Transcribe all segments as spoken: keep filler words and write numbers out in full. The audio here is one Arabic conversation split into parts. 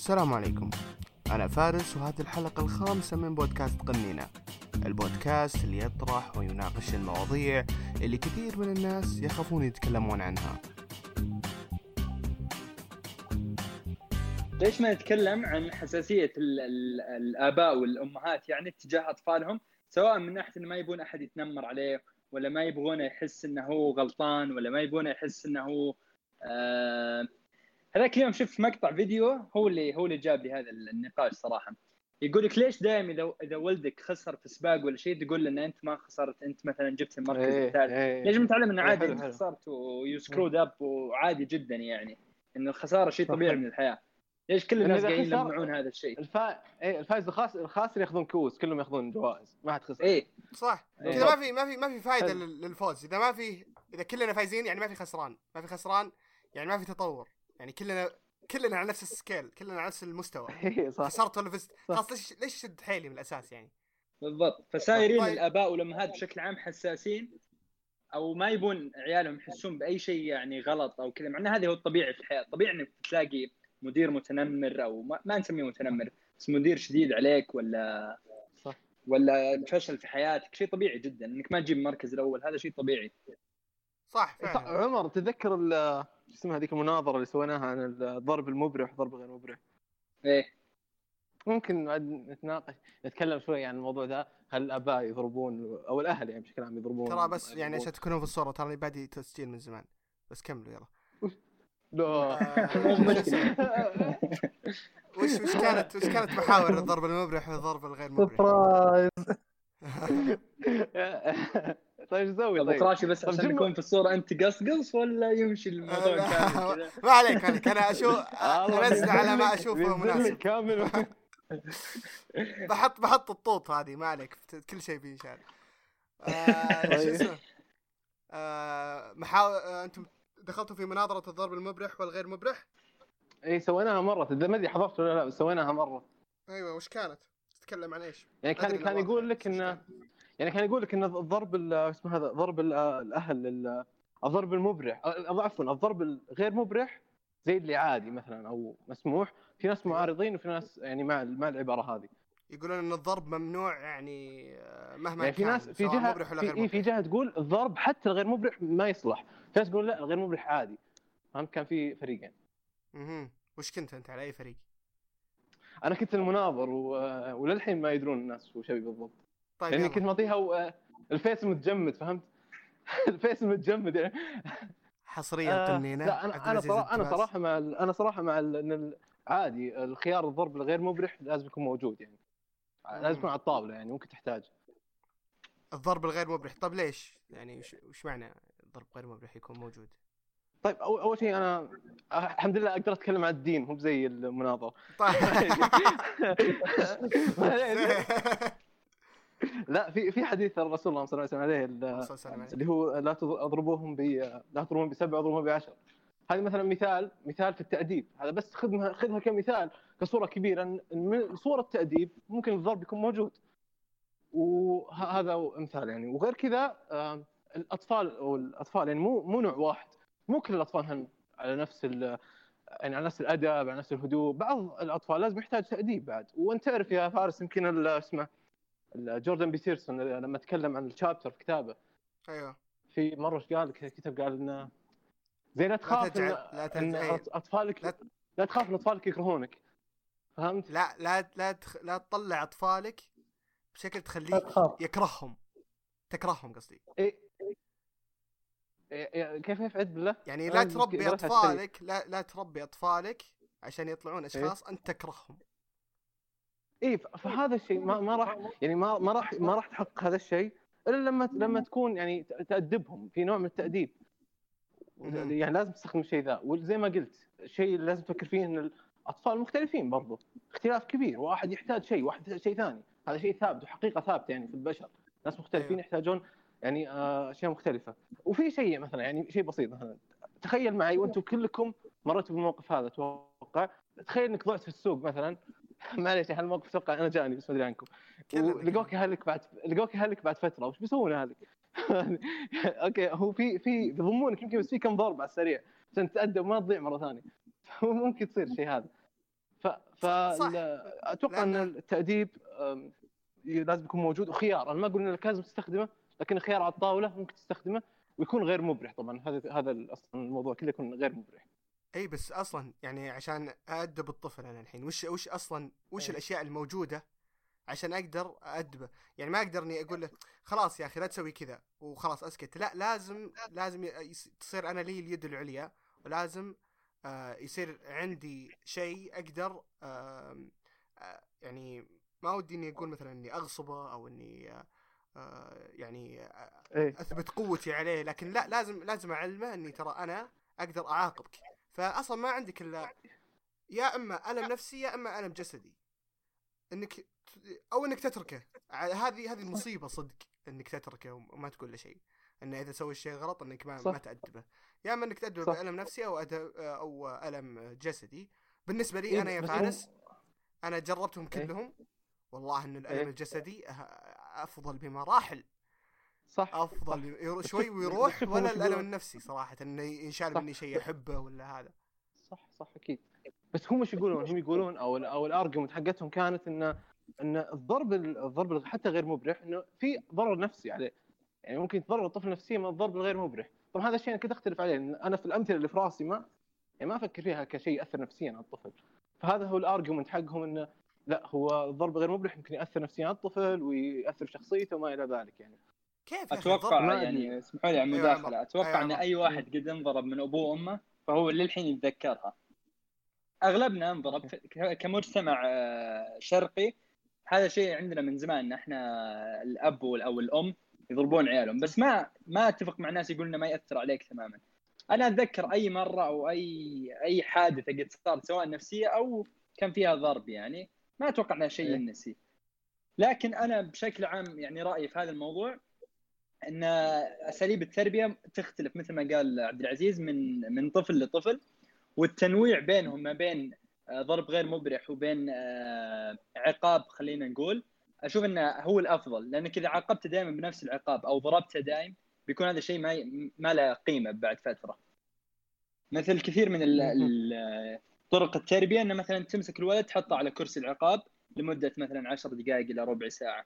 السلام عليكم، أنا فارس وهذه الحلقة الخامسة من بودكاست قنينة، البودكاست اللي يطرح ويناقش المواضيع اللي كثير من الناس يخافون يتكلمون عنها. ليش ما نتكلم عن حساسية ال ال الآباء والأمهات يعني تجاه أطفالهم، سواء من ناحية إنه ما يبون أحد يتنمر عليه، ولا ما يبغون يحس إنه هو غلطان، ولا ما يبغون يحس إنه هو آه هذاك اليوم شفت مقطع فيديو هو اللي هو اللي جاب لي هذا النقاش صراحة. يقولك ليش دائما إذا إذا ولدك خسر في سباق ولا شيء تقول إن أنت ما خسرت، أنت مثلا جبت المركز ايه الثالث، ايه ليش متعلم إن عادي ايه خسرت ويسكرود اب وعادي جدا، يعني إن الخسارة شيء طبيعي من الحياة. ليش كل الناس قاعدين يلمعون هذا الشيء؟ الفا ايه الفايز الخاسر الخاسر ياخذون كؤوس، كلهم ياخذون جوائز، ما حد خسر. ايه صح ايه. اذا ما في ما في ما في فائده للفوز، اذا ما في اذا كلنا فايزين يعني ما في خسران، ما في خسران يعني ما في تطور، يعني كلنا كلنا على نفس السكيل، كلنا على نفس المستوى. ايه صح، خسرت ولا فزت خلاص، ليش ليش شد حيلي من الاساس يعني بالضبط. فسايرين الاباء والامهات بشكل عام حساسين او ما يبون عيالهم يحسون باي شيء يعني غلط او كذا، مع ان هذا هو الطبيعي في الحياه. طبيعي انك تلاقي مدير متنمر، او ما, ما نسميه متنمر بس مدير شديد عليك، ولا صح ولا فشل في حياتك، شيء طبيعي جدا انك ما تجيب المركز الاول، هذا شيء طبيعي صح. عمر تذكر ال اسمها هذيك المناظره اللي سويناها عن الضرب المبرح والضرب غير المبرح؟ ايه ممكن نتناقش نتكلم شوي عن الموضوع ده، هل الاباء يضربون او الاهل يعني بشكل عام يضربون؟ ترى بس يعني عشان تكونوا في الصوره، ترى بادي تسجيل من زمان بس كملوا يلا. لا وش وش كانت وش كانت محاور الضرب المبرح والضرب الغير مبرح؟ سبرايز. طيب زوي طيب تراشي بس عشان نكون في الصورة، أنت قصقص ولا يمشي الموضوع كامل كذا؟ ما عليك عليك أنا أشوف أنزل على ما أشوفه مناسب كامل، بحط بحط الطوط هذه ما عليك كل شيء فيه إن شاء الله. محاور أنتم دخلتوا في مناظرة الضرب المبرح والغير مبرح؟ اي سويناها مرة، ما ادري حضرت ولا لا، سويناها مرة. ايوه وش كانت؟ تتكلم عن ايش؟ يعني كان كان يقول لك ان يعني كان يقول لك ان الضرب اسمه هذا ضرب الاهل، الضرب المبرح عفوا الضرب الغير مبرح زي اللي عادي مثلا او مسموح، في ناس معارضين وفي ناس يعني مع مع العبارة هذه، يقولون ان الضرب ممنوع يعني مهما يعني كان. في ناس في جهه مبرح ولا غير مبرح، في جهه تقول الضرب حتى الغير مبرح ما يصلح، في ناس تقول لا الغير مبرح عادي. فهمت؟ كان في فريقين. اها وش كنت انت على اي فريق؟ انا كنت المناظر و... وللحين ما يدرون الناس وش ابي بالضبط. طيب لاني يعني كنت معطيها و... الفيس متجمد. فهمت؟ الفيس متجمد يعني حصريا قنينه. لا انا انا صراحه انا صراحه مع انا صراحه مع ال... عادي الخيار الضرب الغير مبرح لازم يكون موجود، يعني لازم يكون على الطاولة، يعني ممكن تحتاج الضرب الغير مبرح. طب ليش يعني وش معنى الضرب غير مبرح يكون موجود؟ طيب أول شيء أنا الحمد لله أقدر أتكلم عن الدين، هم زي المناظرة. طيب لا في في حديث الرسول الله صلى الله عليه وسلم عليه اللي هو لا تضربوهم ب لا تضربوهم بسبع وضربوهم بعشر. هذا مثلا مثال مثال في التأديب، هذا بس خذها خذها كمثال كصورة كبيرة، من صورة التأديب ممكن الضرب يكون موجود، وهذا مثال يعني. وغير كذا الأطفال والأطفال يعني مو مو نوع واحد، مو كل الأطفال هن على نفس ال يعني على نفس الأدب على نفس الهدوء، بعض الأطفال لازم يحتاج تأديب بعد. وأنت تعرف يا فارس يمكن اسمه جوردن بيترسون لما تكلم عن الشابتر في كتابه، أيوة في مرة قال كتاب قال إنه زي لا تخاف لا, إن لا إن أطفالك لا, ت... لا تخاف إن أطفالك يكرهونك. فهمت؟ لا لا لا تخ... لا تطلع أطفالك بشكل تخليك يكرههم تكرههم قصدي. إيه إيه كيف كيف عد بالله؟ يعني لا تربي أطفالك لا لا تربي أطفالك عشان يطلعون أشخاص إيه؟ أنت تكرههم. إيه فهذا الشيء ما ما راح يعني ما ما راح ما راح تحقق هذا الشيء إلا لما لما تكون يعني تأدبهم في نوع من التأديب. يعني لازم تستخدم الشيء ذا، وزي ما قلت الشيء اللي لازم تفكر فيه ان الاطفال مختلفين برضو، اختلاف كبير، واحد يحتاج شيء واحد يحتاج شيء ثاني، هذا شيء ثابت وحقيقه ثابته يعني في البشر، ناس مختلفين يحتاجون يعني اشياء آه مختلفه. وفي شيء مثلا يعني شيء بسيط، مثلا تخيل معي وانتم كلكم مريتوا بالموقف هذا، اتوقع تخيل انك ضعت في السوق مثلا، معليش هالموقف اتوقع انا جاني بس ما ادري عنكم، لقوك اهلك بعد لقوك اهلك بعد فتره، وش بيسوون اهلك؟ اوكي هو في في بيضمونك يمكن، بس في كم ضرب على السريع عشان تتأدب ما تضيع مره ثانيه، ممكن تصير شيء هذا. فأتوقع أن التأديب لازم يكون موجود وخيار. أنا ما قلنا لك لازم تستخدمه، لكن خيار على الطاولة ممكن تستخدمه ويكون غير مبرح. طبعا هذا هذا أصلا الموضوع كله يكون غير مبرح. أي بس أصلا يعني عشان أأدب الطفل أنا الحين وش وش أصلا وش أي. الأشياء الموجودة عشان أقدر أأدبه. يعني ما أقدر إني أقول له خلاص يا أخي لا تسوي كذا وخلاص أسكت، لا لازم لازم تصير أنا لي اليد العليا، ولازم آه يصير عندي شيء أقدر آه آه يعني ما ودي إني أقول مثلا إني أغصبه أو إني آه آه يعني آه أثبت قوتي عليه، لكن لا لازم لازم أعلمه إني ترى أنا أقدر أعاقبك. فأصلا ما عندك إلا يا إما ألم نفسي يا إما ألم جسدي، إنك أو إنك تتركه. هذه هذه المصيبة صدق، إنك تتركه وما تقول له شيء، إنه إذا سوى الشيء غلط إنك ما صح. ما تأدبه، يا إما إنك تأدبه بألم نفسي أو أدب أو ألم جسدي. بالنسبة لي إيه أنا يا فارس أنا جربتهم كلهم إيه؟ والله إن الألم إيه؟ الجسدي أفضل بمراحل، صح أفضل صح. شوي ويروح ولا الألم النفسي صراحة إنه ينشال مني شيء أحبه ولا هذا صح صح أكيد. بس هم مش يقولون، هم يقولون أو أو الأرجيومنت حقتهم كانت إنه ان الضرب الضرب حتى غير مبرح انه في ضرر نفسي عليه، يعني ممكن يتضرر الطفل نفسيا من الضرب الغير مبرح. طبعا هذا الشيء انا كنت اختلف عليه، انا في الامثله اللي في راسي ما يعني ما افكر فيها كشيء ياثر نفسيا على الطفل، فهذا هو الارجيومنت حقهم انه لا هو الضرب غير مبرح يمكن ياثر نفسيا على الطفل وياثر في شخصيته وما الى ذلك. يعني كيف اتوقع يعني اسمحوا لي على المداخله، اتوقع ان اي واحد قد انضرب من ابوه وامه فهو للحين يتذكرها. اغلبنا انضرب كمجتمع شرقي، هذا شيء عندنا من زمان ان احنا الاب او الام يضربون عيالهم، بس ما ما اتفق مع الناس يقولون ما ياثر عليك تماما. انا اتذكر اي مره او اي اي حادثه قد صارت سواء نفسيه او كان فيها ضرب، يعني ما اتوقع انها شيء نسي. لكن انا بشكل عام يعني رايي في هذا الموضوع ان اساليب التربيه تختلف مثل ما قال عبد العزيز من من طفل لطفل، والتنويع بينهم ما بين ضرب غير مبرح وبين عقاب خلينا نقول أشوف أنه هو الأفضل، لأنك إذا عاقبت دائما بنفس العقاب أو ضربته دائما بيكون هذا الشيء ما ي... ما له قيمة بعد فترة. مثل كثير من ال... ال... طرق التربية أنه مثلا تمسك الولد تحطه على كرسي العقاب لمدة مثلا عشر دقائق إلى ربع ساعة،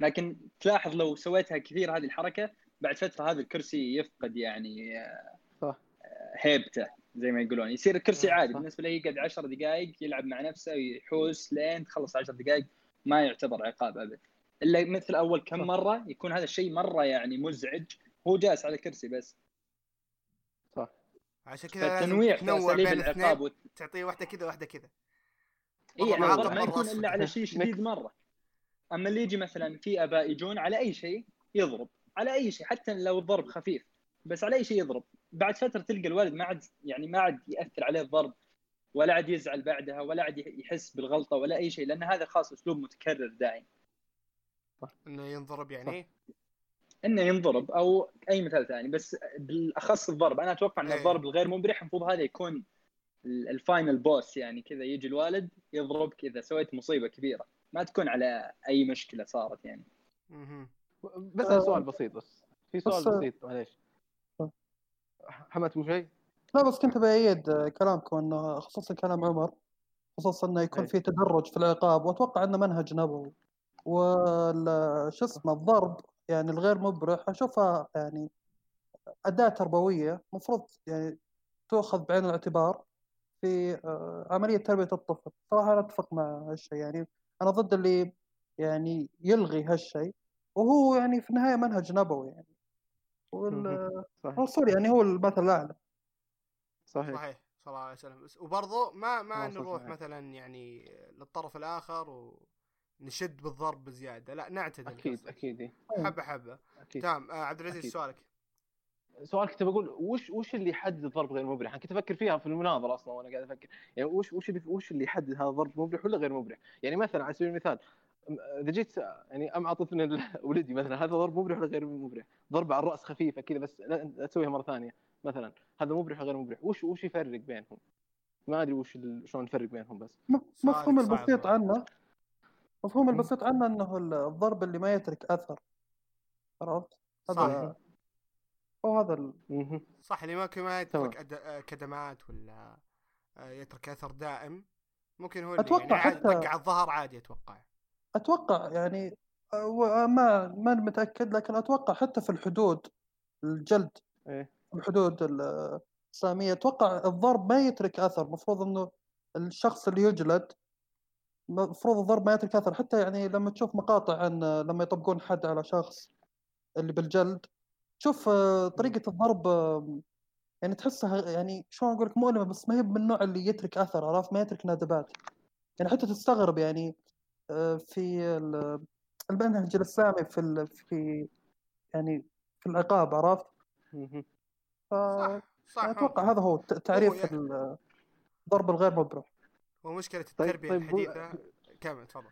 لكن تلاحظ لو سويتها كثير هذه الحركة بعد فترة هذا الكرسي يفقد يعني هيبته زي ما يقولون، يصير الكرسي عادي بالنسبة له يقعد عشر دقائق يلعب مع نفسه ويحوس لين تخلص عشر دقائق، ما يعتبر عقاب أبدا إلا مثل أول كم مرة يكون هذا الشيء مرة يعني مزعج هو جالس على كرسي بس. صح عشان كذا التنويع تسليب العقاب وت... تعطيه واحدة كذا واحدة كذا إيه يعني ما يكون إلا على شيء شديد مرة. أما اللي يجي مثلا في أباء يجون على أي شيء يضرب، على أي شيء حتى لو الضرب خفيف بس على أي شيء يضرب، بعد فترة تلقى الولد ما عاد يعني ما عاد يأثر عليه الضرب ولا عاد يزعل بعدها ولا عاد يحس بالغلطة ولا أي شيء، لأن هذا خاص أسلوب متكرر دائم إنه ينضرب يعني صح. إنه ينضرب أو أي مثال ثاني، بس بالأخص الضرب. أنا أتوقع أن الضرب الغير مبرح المفروض هذا يكون الفاينل بوس، يعني كذا يجي الوالد يضرب كذا سويت مصيبة كبيرة، ما تكون على أي مشكلة صارت يعني. بس أه سؤال بسيط، بس في سؤال بس بسيط معليش حمد مو شيء. لا بس كنت بأيد كلامكم أنه خصوصاً كلام عمر خصوصاً أنه يكون في تدرج في العقاب، وأتوقع أنه منهج نبوي وش اسمه الضرب يعني الغير مبرح أشوفها يعني أداة تربوية مفروض يعني تأخذ بعين الاعتبار في عملية تربية الطفل. صراحة أنا أتفق مع هالشيء، يعني أنا ضد اللي يعني يلغي هالشيء، وهو يعني في النهاية منهج نبوي يعني والرسول يعني هو المثل الأعلى. صحيح صحيح صلى الله عليه وسلم. وبرضه ما ما نروح مثلا يعني للطرف الآخر ونشد بالضرب بزيادة، لا نعتدل. أكيد أكيد حبة حبة تمام. عبد العزيز سؤالك سؤالك كنت بقول وش وش اللي يحدد الضرب غير مبرح؟ أنا كنت أفكر فيها في المناظرة أصلا وأنا قاعد أفكر يعني وش وش اللي وش اللي يحدد هذا الضرب مبرح ولا غير مبرح. يعني مثلا على سبيل المثال إذا جيت يعني أم عطتني ولدي مثلا هذا ضرب مبرح ولا غير مبرح؟ ضرب على الرأس خفيفة كذا بس لا تسويها مرة ثانية مثلا، هذا مبرح وغير مبرح؟ وش وش يفرق بينهم؟ ما أدري وش شلون نفرق بينهم. بس مفهوم البسيط عنه مفهوم البسيط عنه إنه الضرب اللي ما يترك أثر، عرفت هذا أو هذا ال... صح اللي ما ما يترك أد... كدمات ولا يترك أثر دائم ممكن هو اتوقع يعني حتى طق على الظهر عادي. اتوقع اتوقع يعني ما ما متاكد، لكن اتوقع حتى في الحدود الجلد ايه الحدود الاسلاميه اتوقع الضرب ما يترك اثر. المفروض انه الشخص اللي يجلد المفروض الضرب ما يترك اثر، حتى يعني لما تشوف مقاطع عن لما يطبقون حد على شخص اللي بالجلد تشوف طريقه الضرب يعني تحسها يعني شلون اقول لك مؤلمه، بس ما هي من النوع اللي يترك اثر، عرفت؟ ما يترك ندبات يعني. حتى تستغرب يعني في المنهج الاسلامي في في يعني في العقاب، عرفت؟ صح اتوقع هذا هو تعريف الضرب الغير مبرر ومشكله التربيه. طيب طيب الحديثه كامل تفضل.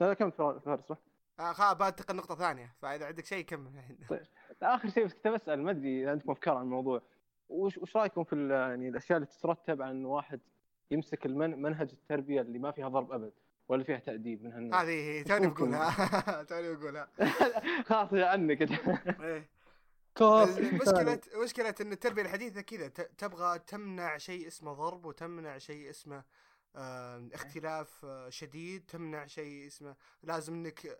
لا كم فارس صح اخا بانتقل نقطه ثانيه، فاذا عندك شيء كمل الحين. طيب اخر شيء بس كنت اسال، ما ادري اذا عندكم افكار عن الموضوع، وش وش رايكم في يعني الاشياء اللي تترتب عن واحد يمسك المنهج التربيه اللي ما فيها ضرب ابد ولا فيها تاديب من هالنوع؟ هذه تاني بقولها تاني بقولها خلاص عنك. مشكله مشكله ان التربيه الحديثه كذا تبغى تمنع شيء اسمه ضرب، وتمنع شيء اسمه اختلاف شديد، تمنع شيء اسمه لازم انك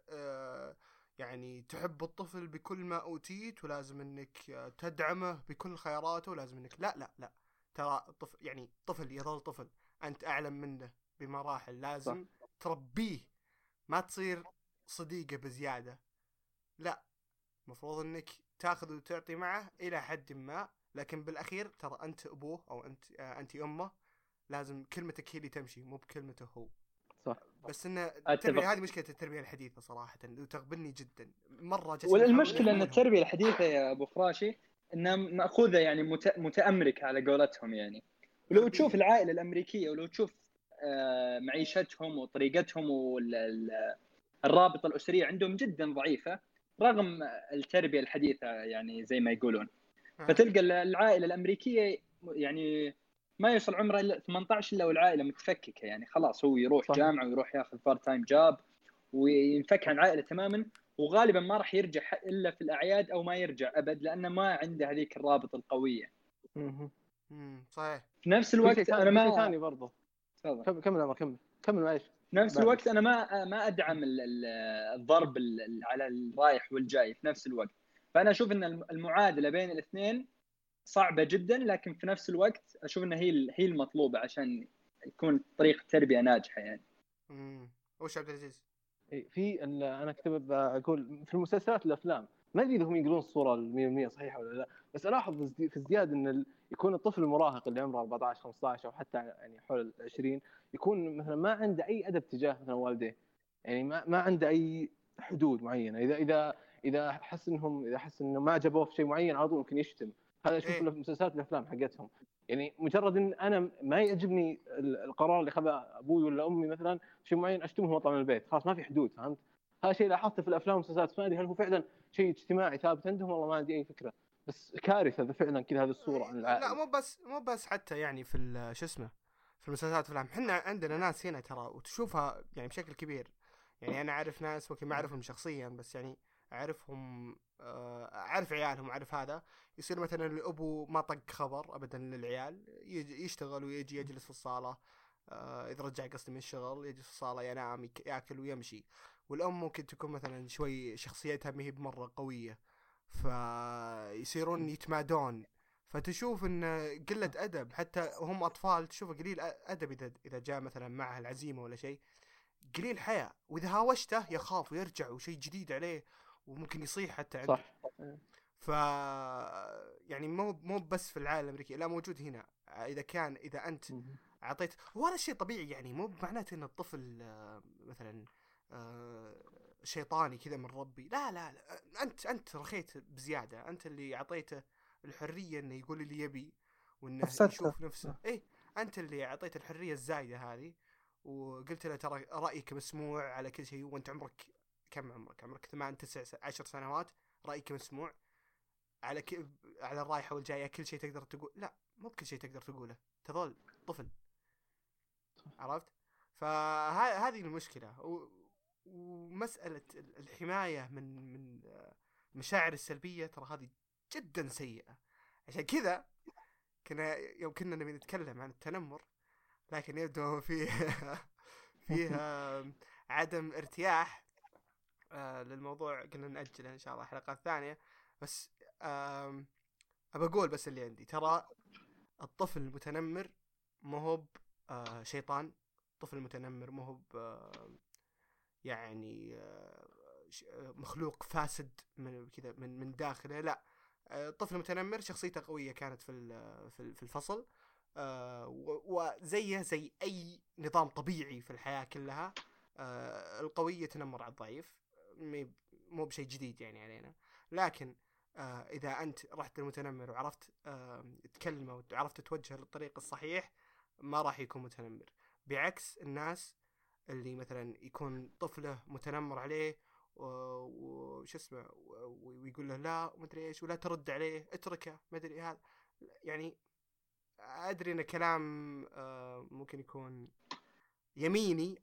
يعني تحب الطفل بكل ما أوتيت، ولازم انك تدعمه بكل خياراته، ولازم انك لا لا لا ترى الطفل يعني طفل يظل طفل، انت اعلم منه بمراحل، لازم صح. تربيه، ما تصير صديقه بزياده، لا المفروض انك تاخذ وتعطي معه الى حد ما، لكن بالاخير ترى انت ابوه او انت انت امه، لازم كلمتك هي اللي تمشي مو بكلمته هو. صح. بس إن التربية هذه مشكلة التربية الحديثة صراحة، وتغبني جدا مرة. والمشكلة إن التربية الحديثة يا أبو فراشي إنها مأخوذة يعني مت متأمرك على قولتهم يعني. ولو تشوف العائلة الأمريكية ولو تشوف معيشتهم وطريقتهم والرابطة الأسرية عندهم جدا ضعيفة رغم التربية الحديثة يعني زي ما يقولون. فتلقى العائلة الأمريكية يعني ما يوصل عمره إلا ثمانية عشر إلا والعائلة متفككة يعني، خلاص هو يروح صحيح. جامعة ويروح ياخذ بارت تايم جاب وينفك عن العائلة تماما، وغالبا ما راح يرجع إلا في الأعياد أو ما يرجع أبد، لأنه ما عنده هذيك الرابطة القوية. امم صحيح. في نفس الوقت أنا ما ثاني برضه تفضل كمل عمر كمل كمل معليش. نفس الوقت أنا ما ما أدعم الضرب على الرايح والجاي في نفس الوقت، فأنا أشوف إن المعادلة بين الاثنين صعبة جدا، لكن في نفس الوقت أشوف أنها هي هي المطلوبة عشان يكون طريقة تربية ناجحة يعني. امم وش عبد العزيز؟ في أنا كتبت أقول في المسلسلات والأفلام ما أدري إذا هم يقولون الصورة المية بالمية صحيحة ولا لا، بس ألاحظ في الزيادة أن يكون الطفل المراهق اللي عمره أربعة عشر خمسة عشر أو حتى يعني حول عشرين يكون مثلا ما عنده أي أدب تجاه مثلا والديه، يعني ما ما عنده أي حدود معينة. إذا إذا إذا حس إنهم إذا حس إنه ما عجبوه في شيء معين عاد ممكن يشتم. هذا أشوفه إيه؟ في مسلسلات الأفلام حقتهم يعني مجرد إن أنا ما يعجبني القرار اللي خذه أبوي ولا أمي مثلا شيء معين أشتمهم وأطلع من البيت، خلاص ما في حدود. فهمت؟ هذا شيء لاحظته في الأفلام والمسلسلات، ما أدري هل هو فعلا شيء اجتماعي ثابت عندهم والله ما عندي أي فكرة، بس كارثة هذا فعلا كذا هذه الصورة عن العائلة. لا مو بس مو بس حتى يعني في شو اسمه في المسلسلات والأفلام، إحنا عندنا ناس هنا ترى وتشوفها يعني بشكل كبير. يعني أنا أعرف ناس وكي ما أعرفهم شخصيا بس يعني أعرفهم، أعرف عيالهم، أعرف هذا يصير مثلا الأبو ما طق خبر أبدا للعيال، يشتغل ويجي يجلس في الصالة إذا رجع قصدي من الشغل، يجلس في الصالة ينام يأكل ويمشي. والأم ممكن تكون مثلا شوي شخصيتها ما هي بمرة قوية فيصيرون يتمادون، فتشوف إن قلة أدب حتى هم أطفال، تشوف قليل أدب إذا إذا جاء مثلا معها العزيمة ولا شيء، قليل حياة، وإذا هاوشته يخاف ويرجع وشيء جديد عليه وممكن يصيح حتى عندك. صح. ف يعني مو مو بس في العالم الامريكي، لا موجود هنا. اذا كان اذا انت اعطيت ولا شيء طبيعي يعني، مو معناته ان الطفل مثلا شيطاني كذا من ربي، لا لا, لا. انت انت رخيت بزياده، انت اللي اعطيته الحريه انه يقول اللي يبي وانه يشوف نفسه. اي انت اللي اعطيته الحريه الزايده هذه، وقلت له ترى رايك مسموع على كل شيء، وانت عمرك كم عمرك عمرك ثمانية تسعة عشر سنوات، رايك مسموع على ك... على الرايحه والجايه، كل شيء تقدر تقول. لا مو بكل شيء تقدر تقوله، تظل طفل، عرفت؟ فهذه المشكله. و... ومساله الحمايه من من مشاعر السلبيه ترى هذه جدا سيئه. عشان كذا كنا يوم كنا نبي نتكلم عن التنمر لكن يبدو فيها فيها عدم ارتياح للموضوع. قلنا نأجله إن شاء الله حلقة ثانية. بس أبقول بس اللي عندي، ترى الطفل المتنمر مهب شيطان، الطفل المتنمر مهب يعني مخلوق فاسد من كذا من من داخله، لا. الطفل المتنمر شخصيته قوية كانت في في الفصل، وزيه زي أي نظام طبيعي في الحياة كلها، القوي يتنمر على الضعيف، مو بشيء جديد يعني علينا. لكن إذا أنت رحت المتنمر وعرفت تكلمه وعرفت توجهه للطريق الصحيح ما راح يكون متنمر، بعكس الناس اللي مثلا يكون طفله متنمر عليه وش اسمه ويقول له لا ومدري ايش ولا ترد عليه اتركه مدري. هذا يعني ادري ان كلام ممكن يكون يميني،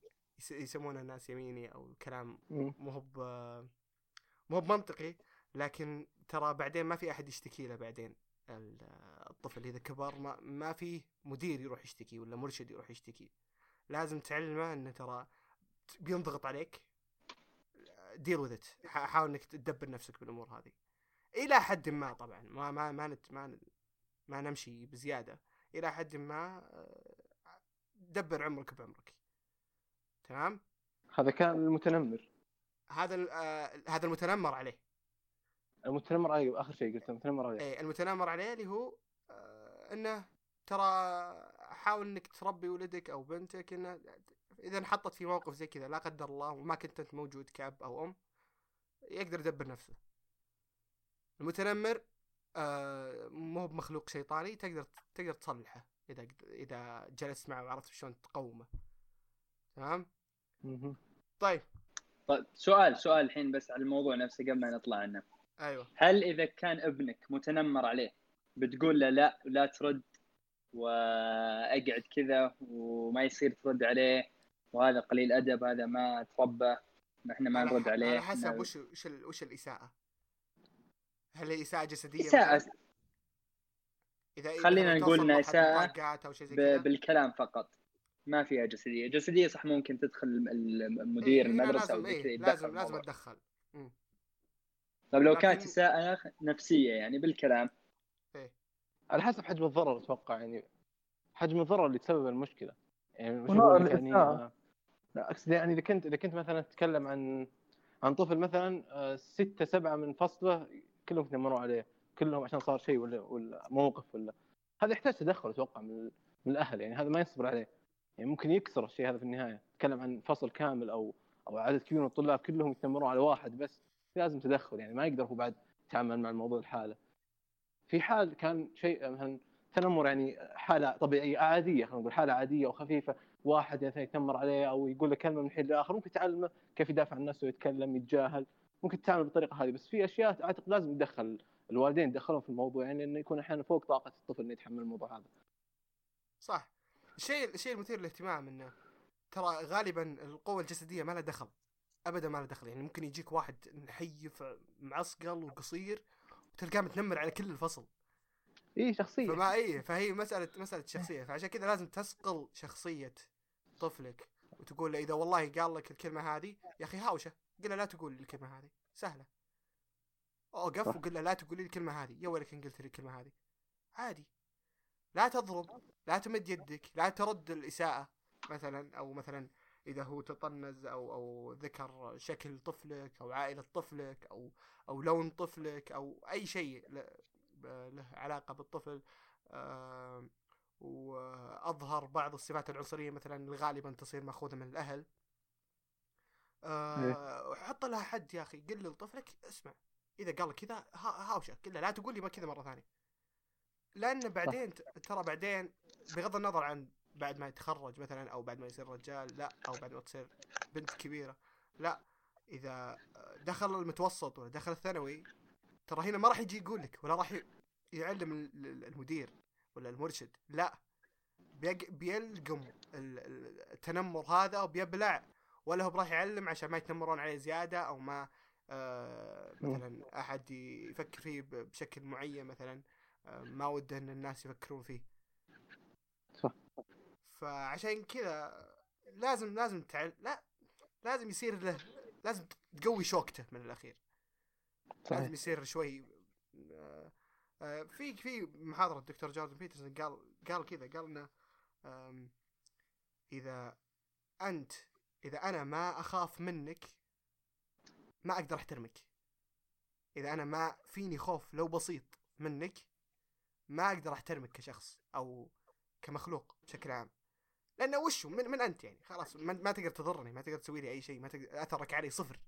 يسمونه الناس يميني او كلام مهب مهب منطقي، لكن ترى بعدين ما في احد يشتكي له. بعدين الطفل اذا كبر ما ما في مدير يروح يشتكي ولا مرشد يروح يشتكي، لازم تعلمه انه ترى بينضغط عليك، دير وذ ات، حاول انك تدبر نفسك بالامور هذه الى حد ما. طبعا ما ما ما نت ما, ما نمشي بزياده، الى حد ما دبر عمرك بعمرك. تمام. هذا كان المتنمر، هذا آه هذا المتنمر عليه المتنمر عليه اخر شيء قلت المتنمر عليه اي المتنمر عليه اللي هو آه انه ترى حاول انك تربي ولدك او بنتك انه اذا انحطت في موقف زي كذا لا قدر الله وما كنت انت موجود كأب او ام يقدر يدبر نفسه. المتنمر آه مو بمخلوق شيطاني، تقدر تقدر تصلحه اذا اذا جلست معه وعرفت شلون تقومه. تمام. طيب طيب سؤال سؤال الحين بس على الموضوع نفسه قبل ما نطلع عنه. ايوه. هل اذا كان ابنك متنمر عليه بتقول له لا لا ترد واقعد كذا وما يصير ترد عليه وهذا قليل ادب، هذا ما تربى، احنا ما نرد عليه؟ على حسب وش وش وش الاساءه. هل الاساءه جسديه؟ اساءه اذا خلينا نقول اساءه بالكلام فقط ما فيها جسديه. جسديه صح، ممكن تدخل المدير المدرسه او إيه لازم لازم اتدخل. طب لو كانت اساءه نفسيه يعني بالكلام على حسب حجم الضرر اتوقع، يعني حجم الضرر اللي تسبب المشكله يعني مش يعني آه. لا اقصد يعني اذا كنت اذا كنت مثلا تتكلم عن عن طفل مثلا ستة سبعة من فصله كلهم تنمروا عليه كلهم عشان صار شيء ولا ولا موقف ولا، هذا يحتاج تدخل اتوقع من من الاهل، يعني هذا ما يصبر عليه يعني ممكن يكسر الشيء هذا في النهايه. تتكلم عن فصل كامل او او عدد كبير من الطلاب كلهم يتنمروا على واحد بس، لازم تدخل يعني ما يقدر هو بعد يتعامل مع الموضوع الحاله. في حال كان شيء مثلا تنمر يعني حاله طبيعيه عاديه، خلينا نقول حاله عاديه وخفيفه، واحد مثلا يتنمر عليه او يقول له كلمه من حين لاخر ممكن تعلمه كيف يدافع عن نفسه ويتكلم يتجاهل، ممكن تتعامل بالطريقه هذه. بس في اشياء اعتقد لازم يدخل الوالدين يدخلون في الموضوع، يعني انه يكون احيانا فوق طاقه الطفل انه يتحمل الموضوع هذا. صح. الشيء الشيء المثير للاهتمام انه ترى غالبا القوه الجسديه ما لها دخل ابدا، ما لها دخل. يعني ممكن يجيك واحد نحيف معصقل وقصير تلقاه متنمر على كل الفصل. ايه شخصيه فما ايه فهي مساله مساله شخصيه. فعشان كذا لازم تسقل شخصيه طفلك وتقول له اذا والله قال لك الكلمه هذه يا اخي هاوشه، قل له لا تقول الكلمه هذه، سهله. اوقف وقل له لا تقول لي الكلمه هذه، يا ولك ان قلت لي الكلمه هذه. عادي، لا تضرب، لا تمد يدك، لا ترد الاساءه مثلا، او مثلا اذا هو تطنز او او ذكر شكل طفلك او عائله طفلك او او لون طفلك او اي شيء له علاقه بالطفل، واظهر بعض الصفات العنصريه مثلا اللي غالبا تصير ماخوذه من الاهل، حط لها حد يا اخي. قل لطفلك اسمع، اذا قال كذا هاوشه قل له لا تقول لي ما كذا مره ثانيه، لان بعدين ترى بعدين بغض النظر عن بعد ما يتخرج مثلا او بعد ما يصير رجال لا او بعد ما تصير بنت كبيره لا، اذا دخل المتوسط ولا دخل الثانوي ترى هنا ما راح يجي يقول لك ولا راح يعلم المدير ولا المرشد، لا بيلقم التنمر هذا وبيبلع، ولا هو راح يعلم عشان ما يتنمرون عليه زياده او ما مثلا احد يفكر فيه بشكل معين مثلا ما وده ان الناس يفكرون فيه. فعشان كذا لازم لازم تعال لا لازم يصير له لازم تقوي شوكته من الأخير. صحيح. لازم يصير شوي. في في محاضرة الدكتور جوردن بيترسون قال قال كذا قال إنه إذا أنت إذا أنا ما أخاف منك ما أقدر أحترمك. إذا أنا ما فيني خوف لو بسيط منك ما أقدر أحترمك كشخص أو كمخلوق بشكل عام، لأنه وش من من أنت يعني خلاص ما تقدر تضرني، ما تقدر تسوي لي أي شيء، ما تقدر أثرك علي صفر،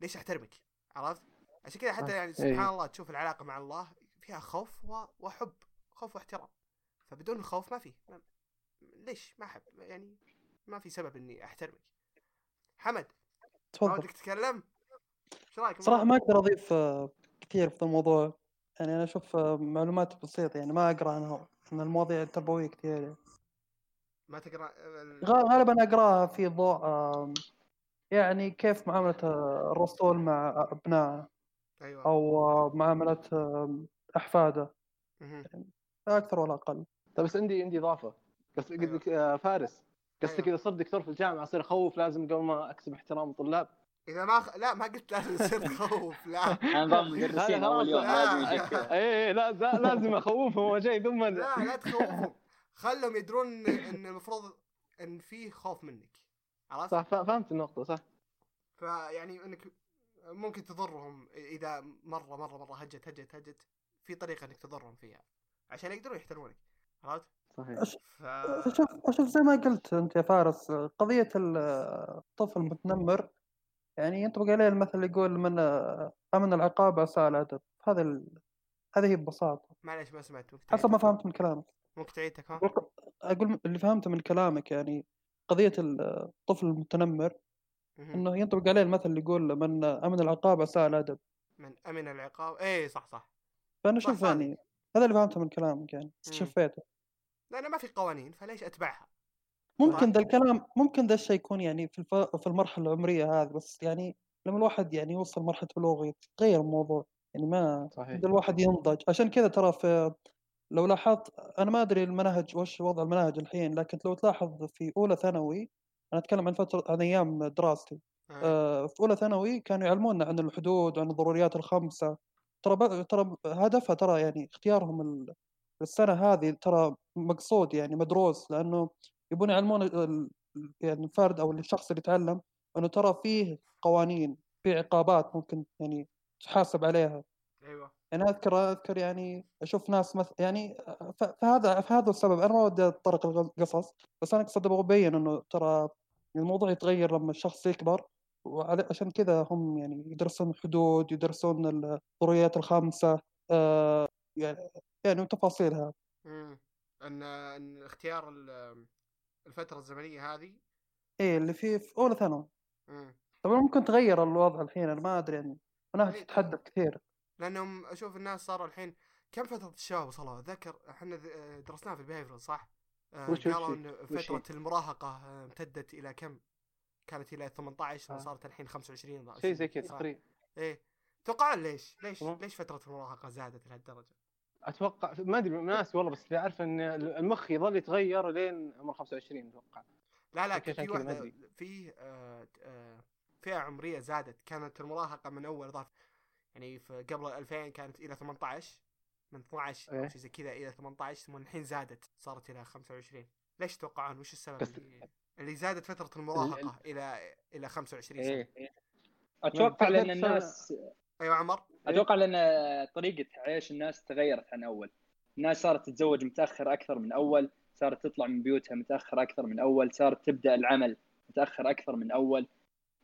ليش أحترمك؟ عرفت؟ عشان كذا حتى يعني سبحان الله تشوف العلاقة مع الله فيها خوف وحب، خوف واحترام. فبدون الخوف ما في ما... ليش ما أحب يعني ما في سبب إني أحترمك. حمد تفضل بدك تتكلم. شو رأيك؟ صراحة ما أقدر أضيف كثير في الموضوع، يعني أنا أشوف معلومات بسيطة، يعني ما أقرأ عنها من المواضيع التربوية كثير، ما تقرأ غالبا أقرأها في ضوء يعني كيف معاملة الرسول مع أبنائه. أيوة. أو معاملة أحفاده لا أكثر ولا أقل. طيب بس عندي عندي إضافة قص... أيوة. فارس قصدك أيوة. إذا صرت دكتور في الجامعة أصير خوف لازم قبل ما أكسب احترام الطلاب. إذا ما خ... لا ما قلت لازم أصير خوف لا. أنا ضامن مدرسين أول يوم لازم يشكله. إيه لا لازم أخوفهم وجاي ضمن. لا لا تخوفهم، خلهم يدرون إن المفروض إن فيه خوف منك. عرفت؟ صح فهمت النقطة صح. فيعني إنك ممكن تضرهم إذا مرة مرة مرة هجت هجت هجت في طريقة إنك تضرهم فيها عشان يقدروا يحترمونك. عرفت؟ صحيح. ف... أشوف أشوف زي ما قلت أنت يا فارس، قضية الطفل المتنمر يعني ينطبق عليه المثل يقول من أمن العقاب عسى العتاب. هذا ال... هذه ببساطة. معليش ما سمعتك. حسب ما فهمت من كلامك. ممكن تعيدك ها؟ أقول اللي فهمته من كلامك يعني قضية الطفل المتنمر إنه ينطبق عليه المثل اللي يقول من أمن العقاب عسى العتاب. من أمن العقاب إيه صح صح. فأنا شوف يعني هذا اللي فهمته من كلامك يعني شفيته. لأنه ما في قوانين فليش أتبعها. ممكن ذا الكلام ممكن ذا الشيء يكون يعني في الف... في المرحلة العمرية هذه، بس يعني لما الواحد يعني يوصل مرحلة بلوغ يتغير الموضوع يعني ما ذا الواحد ينضج. عشان كذا ترى في لو لاحظت أنا ما أدري المناهج وش وضع المناهج الحين، لكن لو تلاحظ في أولى ثانوي أنا أتكلم عن فترة عن أيام دراستي آه. آه في أولى ثانوي كانوا يعلمونا عن الحدود وعن الضروريات الخمسة. ترى ب... ترى هدفها ترى يعني اختيارهم ال... السنة هذه ترى مقصود يعني مدروس، لأنه يبون يعلمون يعني الفرد أو الشخص اللي يتعلم أنه ترى فيه قوانين، فيه عقابات ممكن يعني تحاسب عليها. أيوة. أنا أذكر أذكر يعني أشوف ناس مثل يعني فهذا فهذا السبب. أنا ما ودي أتطرق القصص، بس أنا قصدي أبين إنه ترى الموضوع يتغير لما الشخص يكبر، وعشان كذا هم يعني يدرسون الحدود، يدرسون الضروريات الخمسة آه يعني يعني تفاصيلها. امم ان ان اختيار الفتره الزمنيه هذه ايه اللي فيه في اولى ثانوي. امم طبعا ممكن تغير الوضع الحين، انا ما ادري يعني انا تتحدث كثير لانهم اشوف الناس صاروا الحين كم فتره الشباب وصلوا. ذكر احنا درسناها في البيهافير صح، قالوا ان فتره المراهقه امتدت الى كم؟ كانت الى ثمانية عشر وصارت الحين خمسة وعشرين شيء زي كذا تقريبا. ايه توقع ليش ليش ليش فتره المراهقه زادت لهالدرجه؟ اتوقع ما ادري ناس والله، بس اللي اعرف ان المخ يظل يتغير لين عمر خمسة وعشرين اتوقع. لا لا في واحده في فئه عمريه زادت، كانت المراهقه من اول ضعف يعني في قبل ألفين كانت الى ثمانية عشر، من اثنا عشر أيه. شيء زي كذا الى ثمانية عشر، ثم الحين زادت صارت الى خمسة وعشرين. ليش تتوقعون وش السبب اللي, اللي زادت فتره المراهقه الى الى خمسة وعشرين سنه؟ أيه. اتوقع لان الناس ايوه عمر اتوقع لان طريقه عيش الناس تغيرت عن اول. الناس صارت تتزوج متاخر اكثر من اول، صارت تطلع من بيوتها متاخر اكثر من اول، صارت تبدا العمل متاخر اكثر من اول.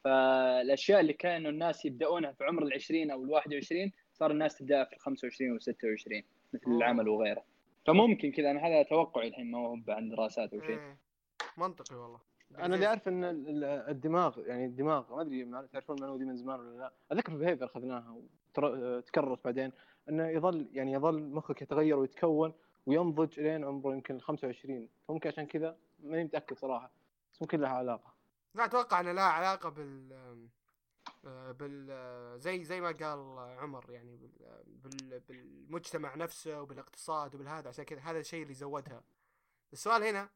فالاشياء اللي كانوا الناس يبداونها في عمر العشرين او الواحد وعشرين صار الناس تبداها في الخمسة وعشرين والستة وعشرين مثل العمل وغيره. فممكن كذا انا هذا توقعي الحين، ما هو عن دراسات او شيء منطقي والله. انا اللي اعرف ان الدماغ يعني الدماغ ما ادري تعرفون المعلومه دي من زمان ولا لا. اذكر بهيفر اخذناها وتكررت بعدين انه يظل يعني يظل مخك يتغير ويتكون وينضج لين عمره يمكن خمسة وعشرين، فممكن عشان كذا ماني متاكد صراحه، بس ممكن لها علاقه. لا اتوقع انه لها علاقه بال بال زي زي ما قال عمر يعني بال بالمجتمع نفسه وبالاقتصاد وبالهذا، عشان كذا هذا الشيء اللي زودها. السؤال هنا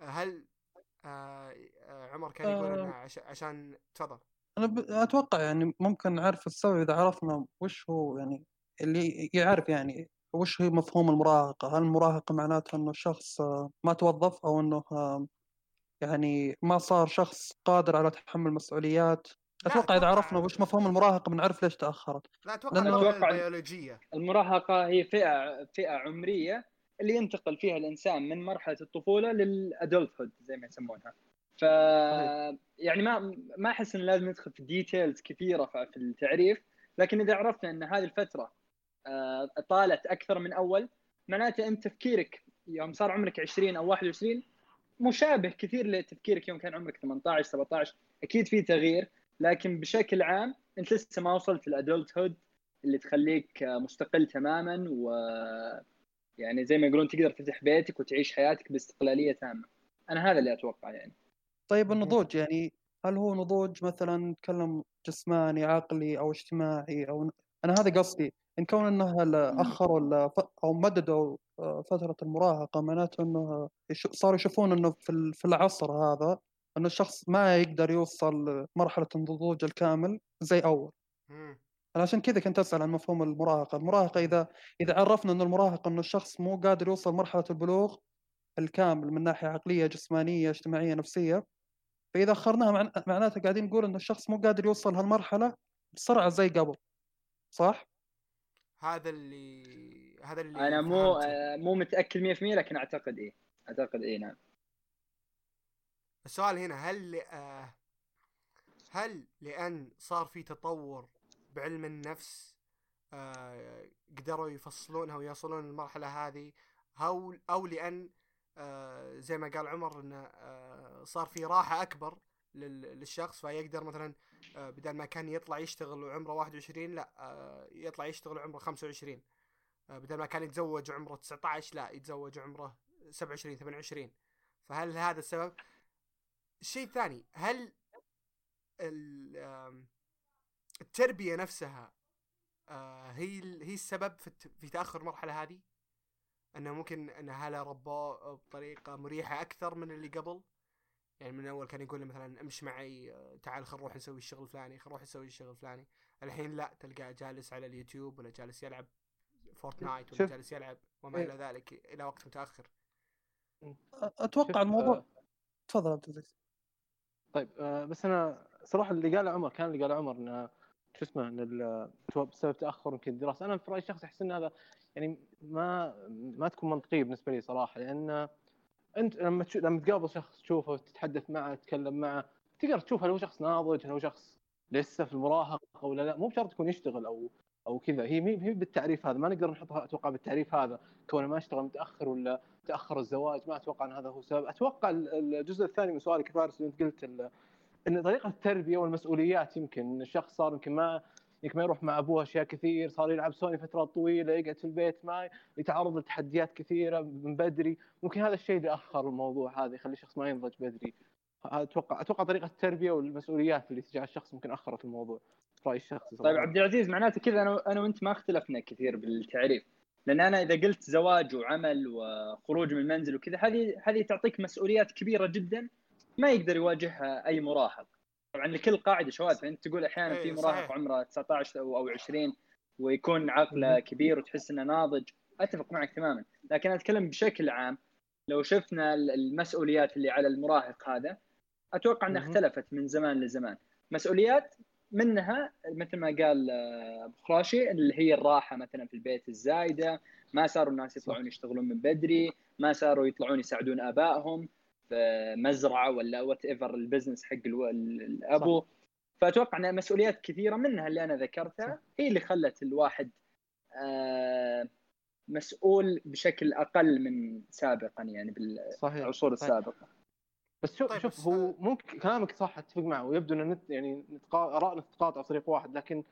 هل عمر كان يقول لنا عشان تفضل؟ أنا أتوقع يعني ممكن نعرف السبب إذا عرفنا وش هو، يعني اللي يعرف يعني وش هي مفهوم المراهقة. هل المراهقة معناتها أنه الشخص ما توظف، أو أنه يعني ما صار شخص قادر على تحمل مسؤوليات؟ أتوقع إذا عرفنا وش مفهوم المراهقة بنعرف ليش تأخرت. لا أتوقع أتوقع البيولوجية. المراهقة هي فئة فئة عمرية اللي ينتقل فيها الإنسان من مرحلة الطفولة للأدلتهود زي ما يسمونها. ف يعني ما ما أحس إن لازم ندخل في ديتيلز كثيرة في التعريف، لكن إذا عرفنا أن هذه الفترة طالت أكثر من أول، معناته أن تفكيرك يوم صار عمرك عشرين أو واحد وعشرين مشابه كثير لتفكيرك يوم كان عمرك ثمانية عشر سبعة عشر. أكيد في تغيير، لكن بشكل عام أنت لسه ما وصلت للأدلتهود اللي تخليك مستقل تماماً، و يعني زي ما يقولون تقدر تفتح بيتك وتعيش حياتك باستقلالية تامة. أنا هذا اللي أتوقع يعني. طيب النضوج يعني هل هو نضوج مثلا نتكلم جسماني عقلي أو اجتماعي؟ أو أنا هذا قصدي، إن كون أنها أخروا أو مددوا فترة المراهقة معناته أنه صاروا يشوفون أنه في العصر هذا أنه الشخص ما يقدر يوصل مرحلة النضوج الكامل زي أول. علشان كذا كنت أسأل عن مفهوم المراهقة. المراهقة إذا إذا عرفنا أن المراهقة أن الشخص مو قادر يوصل مرحلة البلوغ الكامل من ناحية عقلية جسمانية اجتماعية نفسية، فإذا أخرناها معن... معناتها قاعدين نقول أن الشخص مو قادر يوصل هالمرحلة بسرعة زي قبل، صح؟ هذا اللي هذا اللي أنا مو آه مو متأكد مية بالمية، لكن أعتقد إيه أعتقد إيه نعم. السؤال هنا هل آه... هل لأن صار في تطور بعلم النفس آه قدروا يفصلونها ويصلون للمرحلة هذه، أو أو لأن آه زي ما قال عمر إنه آه صار في راحة أكبر للشخص، فيقدر مثلا آه بدل ما كان يطلع يشتغل عمره واحد وعشرين لا آه يطلع يشتغل عمره خمسة وعشرين، آه بدل ما كان يتزوج عمره تسعة عشر لا يتزوج عمره سبعة وعشرين ثمانية وعشرين. فهل هذا السبب؟ شيء ثاني، هل ال التربية نفسها آه هي هي السبب في في تأخر المرحلة هذه؟ أنه ممكن أن هلا رباه بطريقة مريحة أكثر من اللي قبل، يعني من أول كان يقول مثلا امش معي تعال خل نروح نسوي الشغل فلاني خل نروح نسوي الشغل فلاني، الحين لا تلقى جالس على اليوتيوب ولا جالس يلعب فورتنايت ولا جالس يلعب وما إلى ذلك إلى وقت متأخر. أتوقع الموضوع تفضل أنت. طيب آه بس أنا صراحة اللي قاله عمر كان اللي قاله عمر إنه شو اسمه ان التواب بسبب تاخر يمكن الدراسه، انا في رايي الشخصي احس ان هذا يعني ما ما تكون منطقيه بالنسبه لي صراحه، لان انت لما تشوف لما تقابل شخص تشوفه تتحدث معه تتكلم معه تقدر تشوف هل هو شخص ناضج هل هو شخص لسه في المراهقه او لا. مو بشرط يكون يشتغل او او كذا، هي مي بالتعريف هذا ما نقدر نحطها اتوقع بالتعريف هذا كونه ما اشتغل متاخر ولا تاخر الزواج، ما اتوقع ان هذا هو سبب. اتوقع الجزء الثاني من سؤالك فارس اللي انت قلت إن طريقة التربية والمسؤوليات، يمكن الشخص صار يمكن ما يمكن ما يروح مع أبوه أشياء كثير، صار يلعب سوني فترة طويلة يقعد في البيت ما يتعرض لتحديات كثيرة من بدري، ممكن هذا الشيء يأخر الموضوع هذا يخلي الشخص ما ينضج بدري. أتوقع أتوقع طريقة التربية والمسؤوليات اللي تجاه الشخص ممكن أخرت الموضوع رأيي الشخصي. طيب عبد العزيز معناته كذا أنا أنا وأنت ما اختلفنا كثير بالتعريف، لأن أنا إذا قلت زواج وعمل وخروج من المنزل وكذا هذه هذه تعطيك مسؤوليات كبيرة جداً ما يقدر يواجهها أي مراهق. طبعاً لكل قاعدة شواذ، فأنت تقول أحياناً في مراهق عمره تسعة عشر أو عشرين ويكون عقله كبير وتحس إنه ناضج، أتفق معك تماماً، لكن أتكلم بشكل عام لو شفنا المسؤوليات اللي على المراهق هذا أتوقع أنها اختلفت من زمان لزمان. مسؤوليات منها مثل ما قال أبو خراشي اللي هي الراحة مثلاً في البيت الزايدة، ما صاروا الناس يطلعون يشتغلون من بدري، ما صاروا يطلعون يساعدون آبائهم مزرعة ولا وات ايفر البزنس حق الابو. فأتوقع أن مسؤوليات كثيرة منها اللي أنا ذكرتها صح. هي اللي خلت الواحد آه مسؤول بشكل أقل من سابقا يعني بالعصور السابقة. بس شوف, طيب شوف بس هو ممكن كلامك صح أتفق معه ويبدو أن نت يعني نتقا آراءنا تتقاطع في طريق واحد، لكن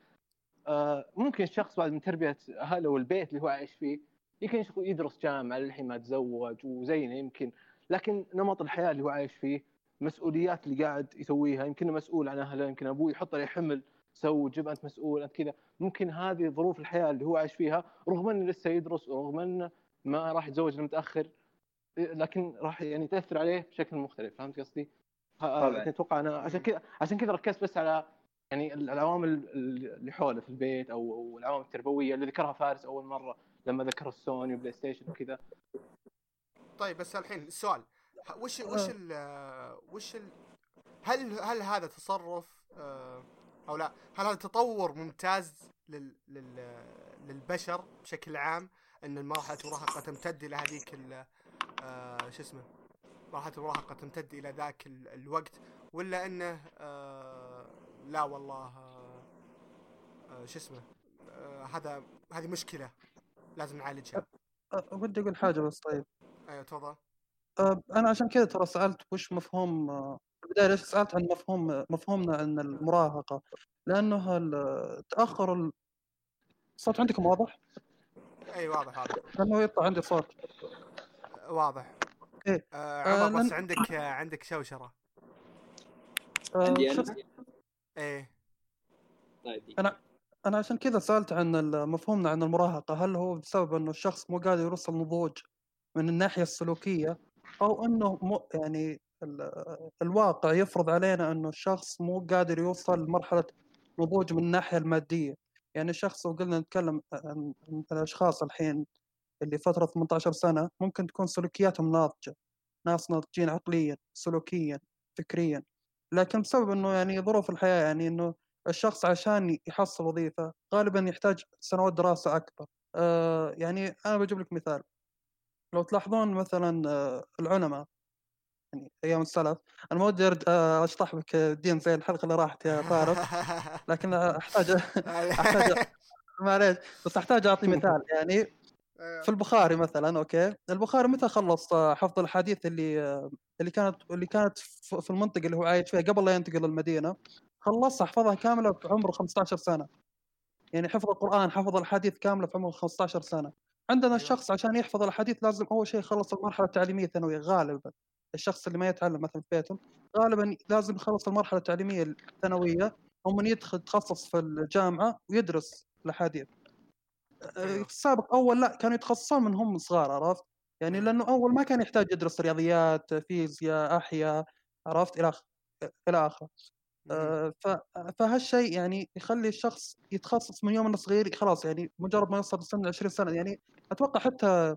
آه ممكن الشخص بعد من تربية أهله والبيت اللي هو عايش فيه يمكن يدرس جامعة للحين ما تزوج وزينه يمكن، لكن نمط الحياة اللي هو عايش فيه مسؤوليات اللي قاعد يسويها يمكن مسؤول عن أهله يمكن أبوه يحط عليه حمل سو جب أنت مسؤول أنت كذا، ممكن هذه ظروف الحياة اللي هو عايش فيها رغم أنه لسه يدرس ورغم أنه ما راح يتزوج متأخر لكن راح يعني تأثر عليه بشكل مختلف. فهمت قصدي؟ أتوقع أنا عشان كذا عشان كذا ركزت بس على يعني العوامل اللي حوله في البيت أو العوامل التربوية اللي ذكرها فارس أول مرة لما ذكر السوني وبلاي ستيشن وكذا. طيب بس الحين السؤال وش وش ال وش ال هل هل هذا تصرف أو لا؟ هل هذا تطور ممتاز لل لل للبشر بشكل عام إن المراحل المراهقة تمتد إلى هذيك ال شو اسمه مرحلة المراهقة تمتد إلى ذاك الوقت، ولا إنه لا والله شو اسمه هذا هذه مشكلة لازم نعالجها؟ أود أقول حاجة بس. طيب أيوة تفضل. أنا عشان كذا ترى سألت وش مفهوم بداية، ليش سألت عن مفهوم مفهومنا عن المراهقة، لأنه التأخر الصوت عندكم واضح؟ أي واضح هذا. لأنه يطلع عندي صوت. واضح. إيه. آه عمر آه بس لن... عندك آه عندك شوشرة. آه عندي أنا. شو... إيه. طيب. أنا أنا عشان كذا سألت عن مفهومنا عن المراهقة، هل هو بسبب إنه الشخص مو قادر يوصل نضوج من الناحية السلوكية، أو إنه مو يعني ال... الواقع يفرض علينا إنه الشخص مو قادر يوصل لمرحلة نضوج من الناحية المادية. يعني الشخص وقلنا نتكلم عن الأشخاص الحين اللي فترة ثمانية عشر سنة ممكن تكون سلوكياتهم ناضجة، ناس ناضجين عقليا سلوكيا فكريا، لكن بسبب أنه يعني ظروف الحياة، يعني أنه الشخص عشان يحصل وظيفة غالبا يحتاج سنوات دراسة أكبر. آه يعني أنا بجيب لك مثال، لو تلاحظون مثلا آه العلماء يعني أيام السلف، أنا ما أقدر أشطح بك دين زي الحلقة اللي راحت يا فارس، لكن أحتاج أحتاج معليش بس أحتاج أعطي مثال. يعني في البخاري مثلا، اوكي البخاري متى خلص حفظ الحديث اللي اللي كانت اللي كانت في المنطقه اللي هو عايش فيها قبل لا ينتقل للمدينه، خلصها حفظها كامله في عمره خمسة عشر سنه. يعني حفظ القران حفظ الحديث كامله في عمره خمسة عشر سنه. عندنا الشخص عشان يحفظ الحديث لازم اول شيء يخلص المرحله التعليميه الثانويه غالبا. الشخص اللي ما يتعلم مثلا في بيته غالبا لازم يخلص المرحله التعليميه الثانويه ومن يدخل يتخصص في الجامعه ويدرس الحديث. السابق أول لا كانوا يتخصصون من هم صغار، عرفت يعني، لأنه أول ما كان يحتاج يدرس رياضيات فيزياء أحياء، عرفت إلى إلى آخر. فهالشيء يعني يخلي الشخص يتخصص من يوم أنه صغير خلاص، يعني مجرد ما يوصل لسن عشرين سنة. يعني أتوقع حتى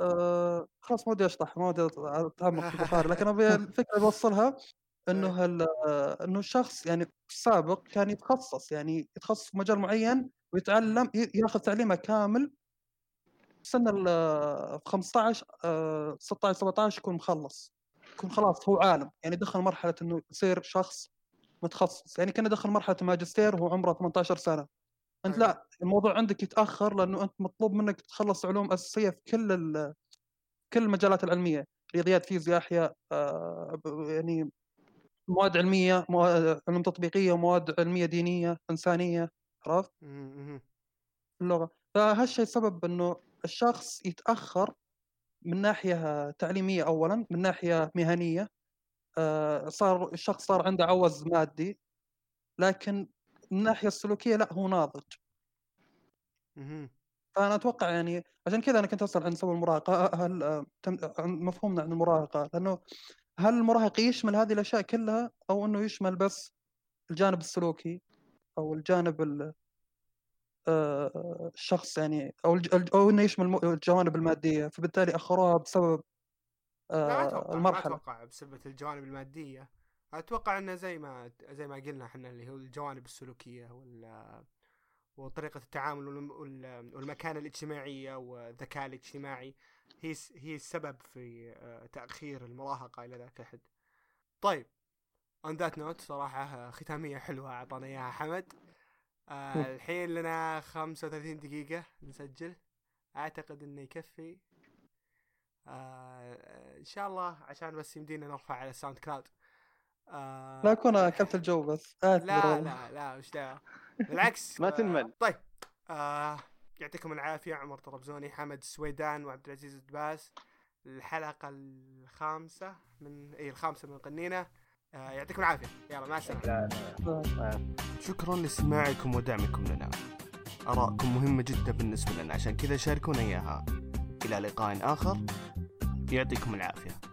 أه خلاص ما ودي أشطح ما ودي أتعمق في البخاري، لكن الفكرة بوصلها إنه إنه الشخص يعني السابق كان يتخصص، يعني يتخصص في مجال معين ويتعلم ياخذ تعليمه كامل سنة ال خمسة عشر ستة عشر سبعة عشر يكون مخلص، يكون خلاص هو عالم، يعني دخل مرحلة إنه يصير شخص متخصص. يعني كنا دخل مرحلة ماجستير وهو عمره ثمانية عشر سنة. أنت لا، الموضوع عندك يتأخر لأنه أنت مطلوب منك تخلص علوم أساسية في كل كل المجالات العلمية، رياضيات فيزياء أحياء، يعني مواد علمية، مواد علوم تطبيقية، مواد علمية دينية إنسانية، عرفت اللغة. فهالشيء سبب إنه الشخص يتأخر من ناحية تعليمية أولاً، من ناحية مهنية آه صار الشخص صار عنده عوز مادي، لكن من ناحية السلوكية لا هو ناضج. فأنا أتوقع يعني عشان كذا أنا كنت أسأل عن سبب المراهقة، هل مفهومنا عن المراهقة، لأنه هل المراهق يشمل هذه الأشياء كلها أو إنه يشمل بس الجانب السلوكي أو الجانب الشخص يعني أو أو إنه يشمل الجوانب المادية، فبالتالي أخروها بسبب المرحلة. أتوقع بسبب الجوانب المادية، أتوقع إنه زي ما زي ما قلنا إحنا اللي هو الجوانب السلوكية وال وطريقة التعامل والمكانة الاجتماعية والذكاء الاجتماعي هي هي السبب في تأخير المراهقة إلى ذاك الحد. طيب on that note صراحة ختامية حلوة أعطانا إياها حمد. آه الحين لنا خمسة وثلاثين دقيقة نسجل، أعتقد إنه يكفي. آه إن شاء الله عشان بس يمدينا نرفع على ساوند كلاود. آه لا أكون أكلت الجو بس. آه لا لا لا مش ده بالعكس. ما تنمل. طيب آه يعطيكم العافية. عمر طربزوني، حمد السويدان، وعبد العزيز الدباس. الحلقة الخامسة من أي الخامسة من قنينة. آه يعطيكم العافية، يلا مع السلامة. شكرا لاستماعكم ودعمكم لنا، آراءكم مهمة جدا بالنسبة لنا عشان كذا شاركونا إياها. إلى لقاء آخر، يعطيكم العافية.